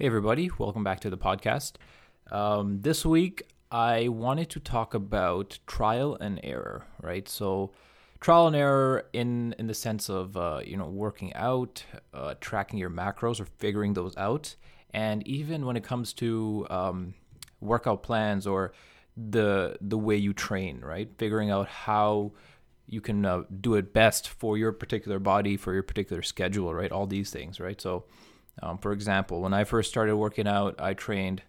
Hey everybody, welcome back to the podcast. This week I wanted to talk about trial and error, right? So trial and error in the sense of, working out, tracking your macros or figuring those out. And even when it comes to workout plans or the way you train, right? Figuring out how you can do it best for your particular body, for your particular schedule, right? All these things, right? So for example, when I first started working out, I trained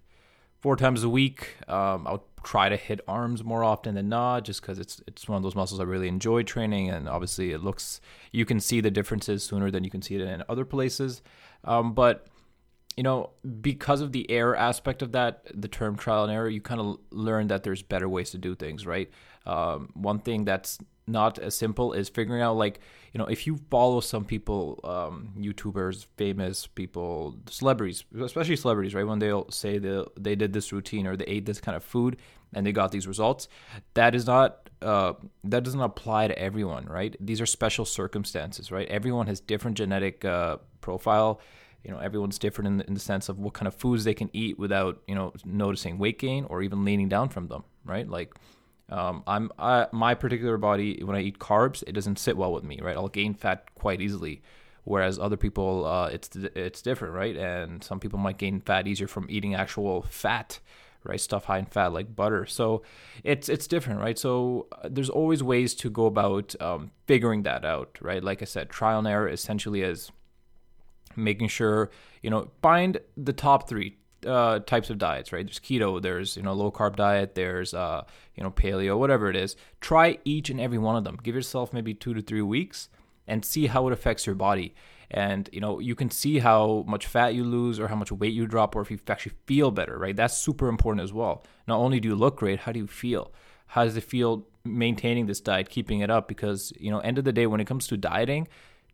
4 times a week. I'll try to hit arms more often than not, just because it's one of those muscles I really enjoy training, and obviously it looks, you can see the differences sooner than you can see it in other places. But you know, because of the error aspect of that, the term trial and error, you kind of learn that there's better ways to do things, right? One thing that's not as simple is figuring out, like, you know, if you follow some people, YouTubers, famous people, celebrities, especially celebrities, right? When they'll say they did this routine or they ate this kind of food and they got these results, that doesn't apply to everyone, right? These are special circumstances, right? Everyone has different genetic profile. You know, everyone's different in the sense of what kind of foods they can eat without, you know, noticing weight gain or even leaning down from them, right? Like, my particular body, when I eat carbs, it doesn't sit well with me, right? I'll gain fat quite easily, whereas other people, it's different, right? And some people might gain fat easier from eating actual fat, right? Stuff high in fat like butter. So it's different, right? So there's always ways to go about figuring that out, right? Like I said, trial and error essentially is making sure, you know, find the top 3 types of diets, right? There's keto, there's, you know, low carb diet, there's, paleo, whatever it is. Try each and every one of them. Give yourself maybe 2 to 3 weeks and see how it affects your body. And, you know, you can see how much fat you lose or how much weight you drop, or if you actually feel better, right? That's super important as well. Not only do you look great, how do you feel? How does it feel maintaining this diet, keeping it up? Because, you know, end of the day, when it comes to dieting,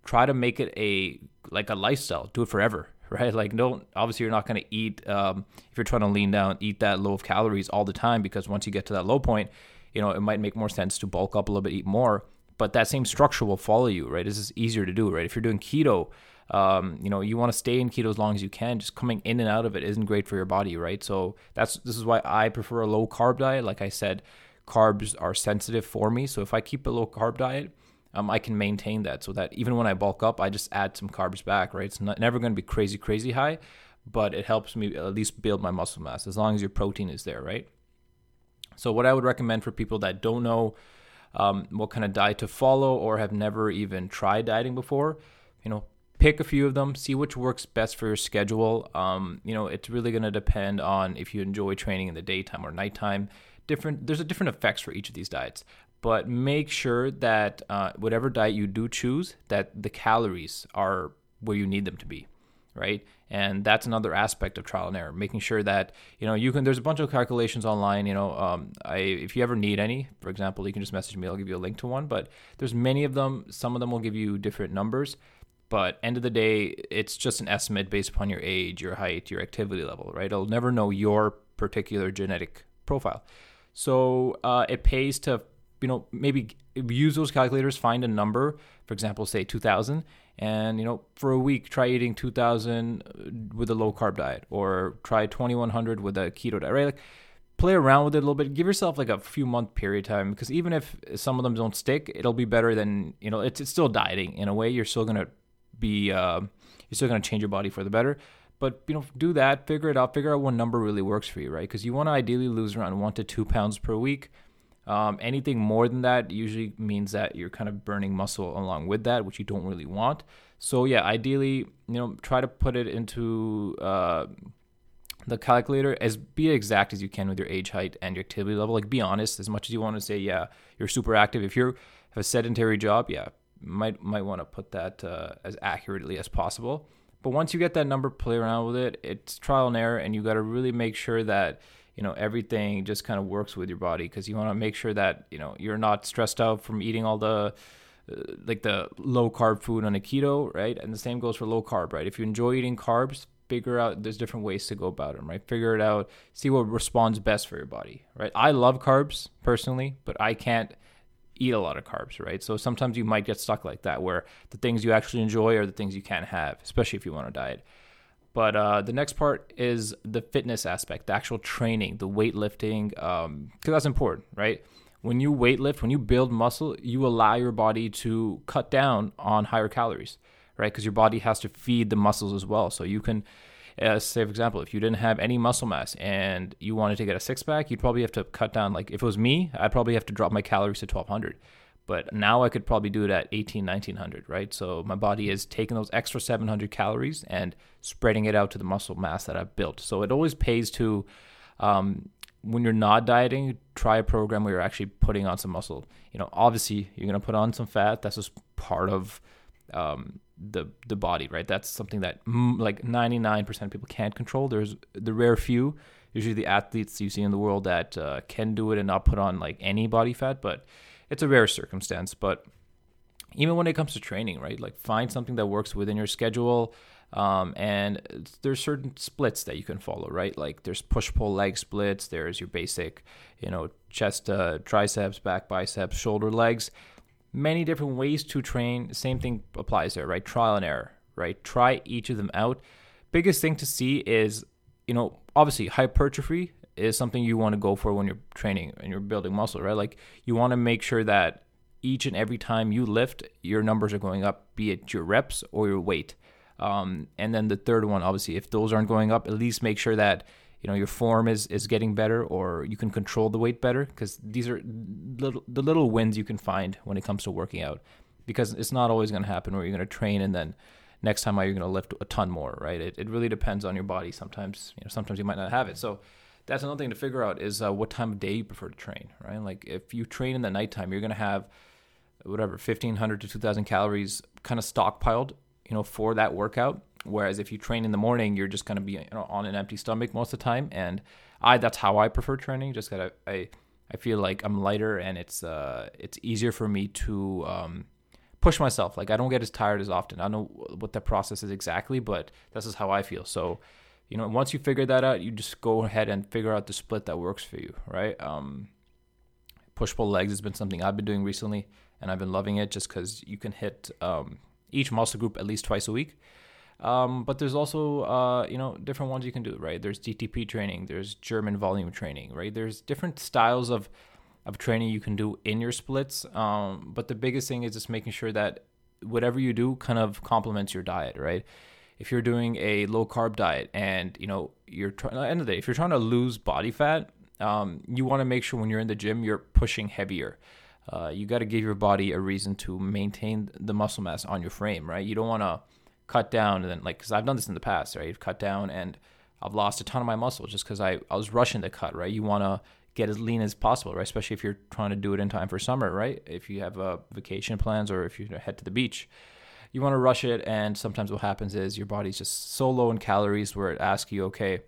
try to make it a lifestyle. Do it forever, right? Like, don't, obviously you're not going to eat, if you're trying to lean down, eat that low of calories all the time, because once you get to that low point, you know, it might make more sense to bulk up a little bit, eat more, but that same structure will follow you, right? This is easier to do, right? If you're doing keto, you want to stay in keto as long as you can. Just coming in and out of it isn't great for your body, right? So this is why I prefer a low carb diet. Like I said, carbs are sensitive for me. So if I keep a low carb diet, I can maintain that, so that even when I bulk up, I just add some carbs back, right? It's never going to be crazy high, but it helps me at least build my muscle mass, as long as your protein is there, right? So what I would recommend for people that don't know what kind of diet to follow or have never even tried dieting before, you know, pick a few of them, see which works best for your schedule. It's really going to depend on if you enjoy training in the daytime or nighttime. There's a different effects for each of these diets. But make sure that whatever diet you do choose, that the calories are where you need them to be, right? And that's another aspect of trial and error, making sure that, you know, you can, there's a bunch of calculations online, you know, if you ever need any, for example, you can just message me, I'll give you a link to one, but there's many of them. Some of them will give you different numbers, but end of the day, it's just an estimate based upon your age, your height, your activity level, right? It'll never know your particular genetic profile. So it pays to, you know, maybe use those calculators, find a number, for example, say 2,000, and, you know, for a week, try eating 2,000 with a low carb diet, or try 2,100 with a keto diet, right? Like, play around with it a little bit, give yourself like a few month period time, because even if some of them don't stick, it'll be better than, you know, it's still dieting in a way. You're still going to be, you're still going to change your body for the better. But, you know, do that, figure it out, figure out what number really works for you, right? Because you want to ideally lose around 1 to 2 pounds per week. Anything more than that usually means that you're kind of burning muscle along with that, which you don't really want. So yeah, ideally, you know, try to put it into the calculator, as be exact as you can with your age, height, and your activity level. Like, be honest, as much as you want to say, yeah, you're super active. If you have a sedentary job, yeah, might want to put that as accurately as possible. But once you get that number, play around with it. It's trial and error, and you got to really make sure that, you know, everything just kind of works with your body, because you want to make sure that, you know, you're not stressed out from eating all the, like the low carb food on a keto, right? And the same goes for low carb, right? If you enjoy eating carbs, figure out there's different ways to go about them, right? Figure it out, see what responds best for your body, right? I love carbs personally, but I can't eat a lot of carbs, right? So sometimes you might get stuck like that, where the things you actually enjoy are the things you can't have, especially if you want to diet. But the next part is the fitness aspect, the actual training, the weightlifting, because that's important, right? When you weightlift, when you build muscle, you allow your body to cut down on higher calories, right? Because your body has to feed the muscles as well. So you can, say for example, if you didn't have any muscle mass and you wanted to get a six pack, you'd probably have to cut down. Like if it was me, I'd probably have to drop my calories to 1,200. But now I could probably do it at 1,900, right? So my body is taking those extra 700 calories and spreading it out to the muscle mass that I've built. So it always pays to, when you're not dieting, try a program where you're actually putting on some muscle. You know, obviously you're going to put on some fat. That's just part of the body, right? That's something that like 99% of people can't control. There's the rare few, usually the athletes you see in the world that can do it and not put on like any body fat, but it's a rare circumstance. But even when it comes to training, right, like find something that works within your schedule. And there's certain splits that you can follow, right? Like there's push-pull leg splits. There's your basic, you know, chest, triceps, back, biceps, shoulder, legs. Many different ways to train. Same thing applies there, right? Trial and error, right? Try each of them out. Biggest thing to see is, you know, obviously hypertrophy is something you want to go for when you're training and you're building muscle, right? Like you want to make sure that each and every time you lift, your numbers are going up, be it your reps or your weight. And then the third one, obviously, if those aren't going up, at least make sure that, you know, your form is getting better or you can control the weight better, because these are the little wins you can find when it comes to working out, because it's not always going to happen where you're going to train and then next time out you're going to lift a ton more, right? It really depends on your body. Sometimes, you know, sometimes you might not have it. So that's another thing to figure out is what time of day you prefer to train, right? Like if you train in the nighttime, you're going to have whatever 1,500 to 2,000 calories kind of stockpiled, you know, for that workout. Whereas if you train in the morning, you're just going to be, you know, on an empty stomach most of the time. And that's how I prefer training, just because I feel like I'm lighter and it's easier for me to push myself. Like I don't get as tired as often. I don't know what the process is exactly, but this is how I feel. So, you know, once you figure that out, you just go ahead and figure out the split that works for you, right? Push-pull legs has been something I've been doing recently, and I've been loving it just because you can hit each muscle group at least twice a week. But there's also, you know, different ones you can do, right? There's DTP training, there's German volume training, right? There's different styles of training you can do in your splits. But the biggest thing is just making sure that whatever you do kind of complements your diet, right? If you're doing a low carb diet and, you know, you're trying, at the end of the day, if you're trying to lose body fat, you want to make sure when you're in the gym, you're pushing heavier. You got to give your body a reason to maintain the muscle mass on your frame, right? You don't want to cut down and then, like, because I've done this in the past, right? I've cut down and I've lost a ton of my muscle just because I was rushing the cut, right? You want to get as lean as possible, right? Especially if you're trying to do it in time for summer, right? If you have vacation plans or if you head to the beach, you want to rush it. And sometimes what happens is your body's just so low in calories where it asks you, okay,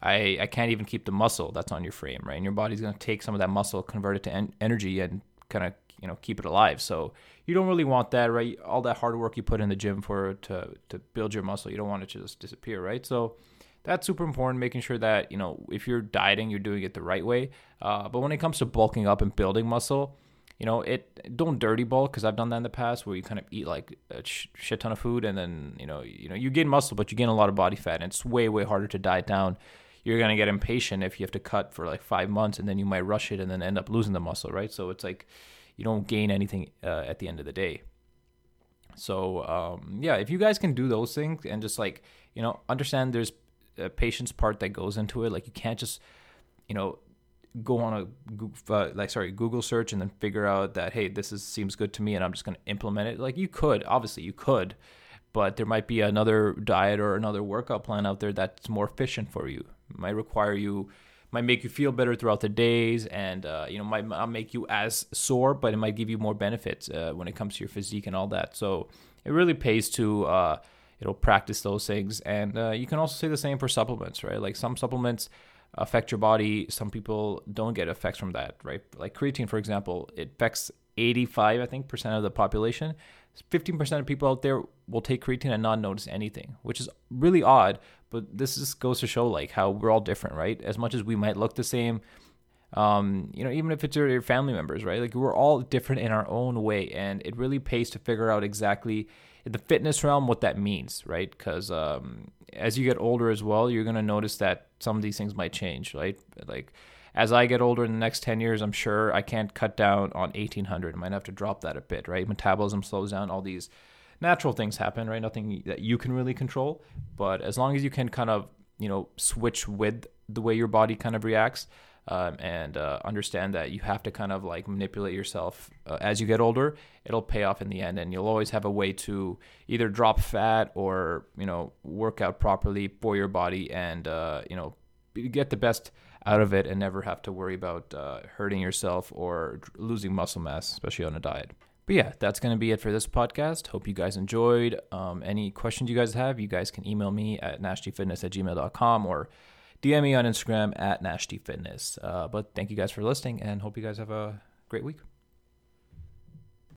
I can't even keep the muscle that's on your frame, right? And your body's going to take some of that muscle, convert it to energy and kind of, you know, keep it alive. So you don't really want that, right? All that hard work you put in the gym for to build your muscle, you don't want it to just disappear, right? So that's super important, making sure that, you know, if you're dieting, you're doing it the right way. But when it comes to bulking up and building muscle, you know, don't dirty bulk, because I've done that in the past where you kind of eat like a shit ton of food and then, you know, you gain muscle, but you gain a lot of body fat, and it's way, way harder to diet down. You're going to get impatient if you have to cut for like 5 months, and then you might rush it and then end up losing the muscle, right? So it's like you don't gain anything at the end of the day. So, yeah, if you guys can do those things and just, like, you know, understand there's a patience part that goes into it. Like you can't just, you know, go on a Google search and then figure out that, hey, this seems good to me and I'm just going to implement it. Like you could, but there might be another diet or another workout plan out there that's more efficient for you. Might require you, might make you feel better throughout the days, and you know, might not make you as sore, but it might give you more benefits when it comes to your physique and all that. So it really pays to you know, practice those things. And you can also say the same for supplements, right? Like some supplements affect your body, some people don't get effects from that, right? Like creatine, for example, it affects 85% of the population. 15% of people out there will take creatine and not notice anything, which is really odd. But this just goes to show, like, how we're all different, right? As much as we might look the same, you know, even if it's your family members, right? Like, we're all different in our own way, and it really pays to figure out exactly the fitness realm, what that means, right? Because as you get older as well, you're going to notice that some of these things might change, right? Like, as I get older in the next 10 years, I'm sure I can't cut down on 1,800. I might have to drop that a bit, right? Metabolism slows down. All these natural things happen, right? Nothing that you can really control. But as long as you can kind of, you know, switch with the way your body kind of reacts, and understand that you have to kind of like manipulate yourself as you get older, it'll pay off in the end. And you'll always have a way to either drop fat or, you know, work out properly for your body and, you know, get the best out of it and never have to worry about hurting yourself or losing muscle mass, especially on a diet. But yeah, that's going to be it for this podcast. Hope you guys enjoyed. Any questions you guys have, you guys can email me at nashtyfitness@gmail.com or DM me on Instagram at nashtyfitness. But thank you guys for listening and hope you guys have a great week.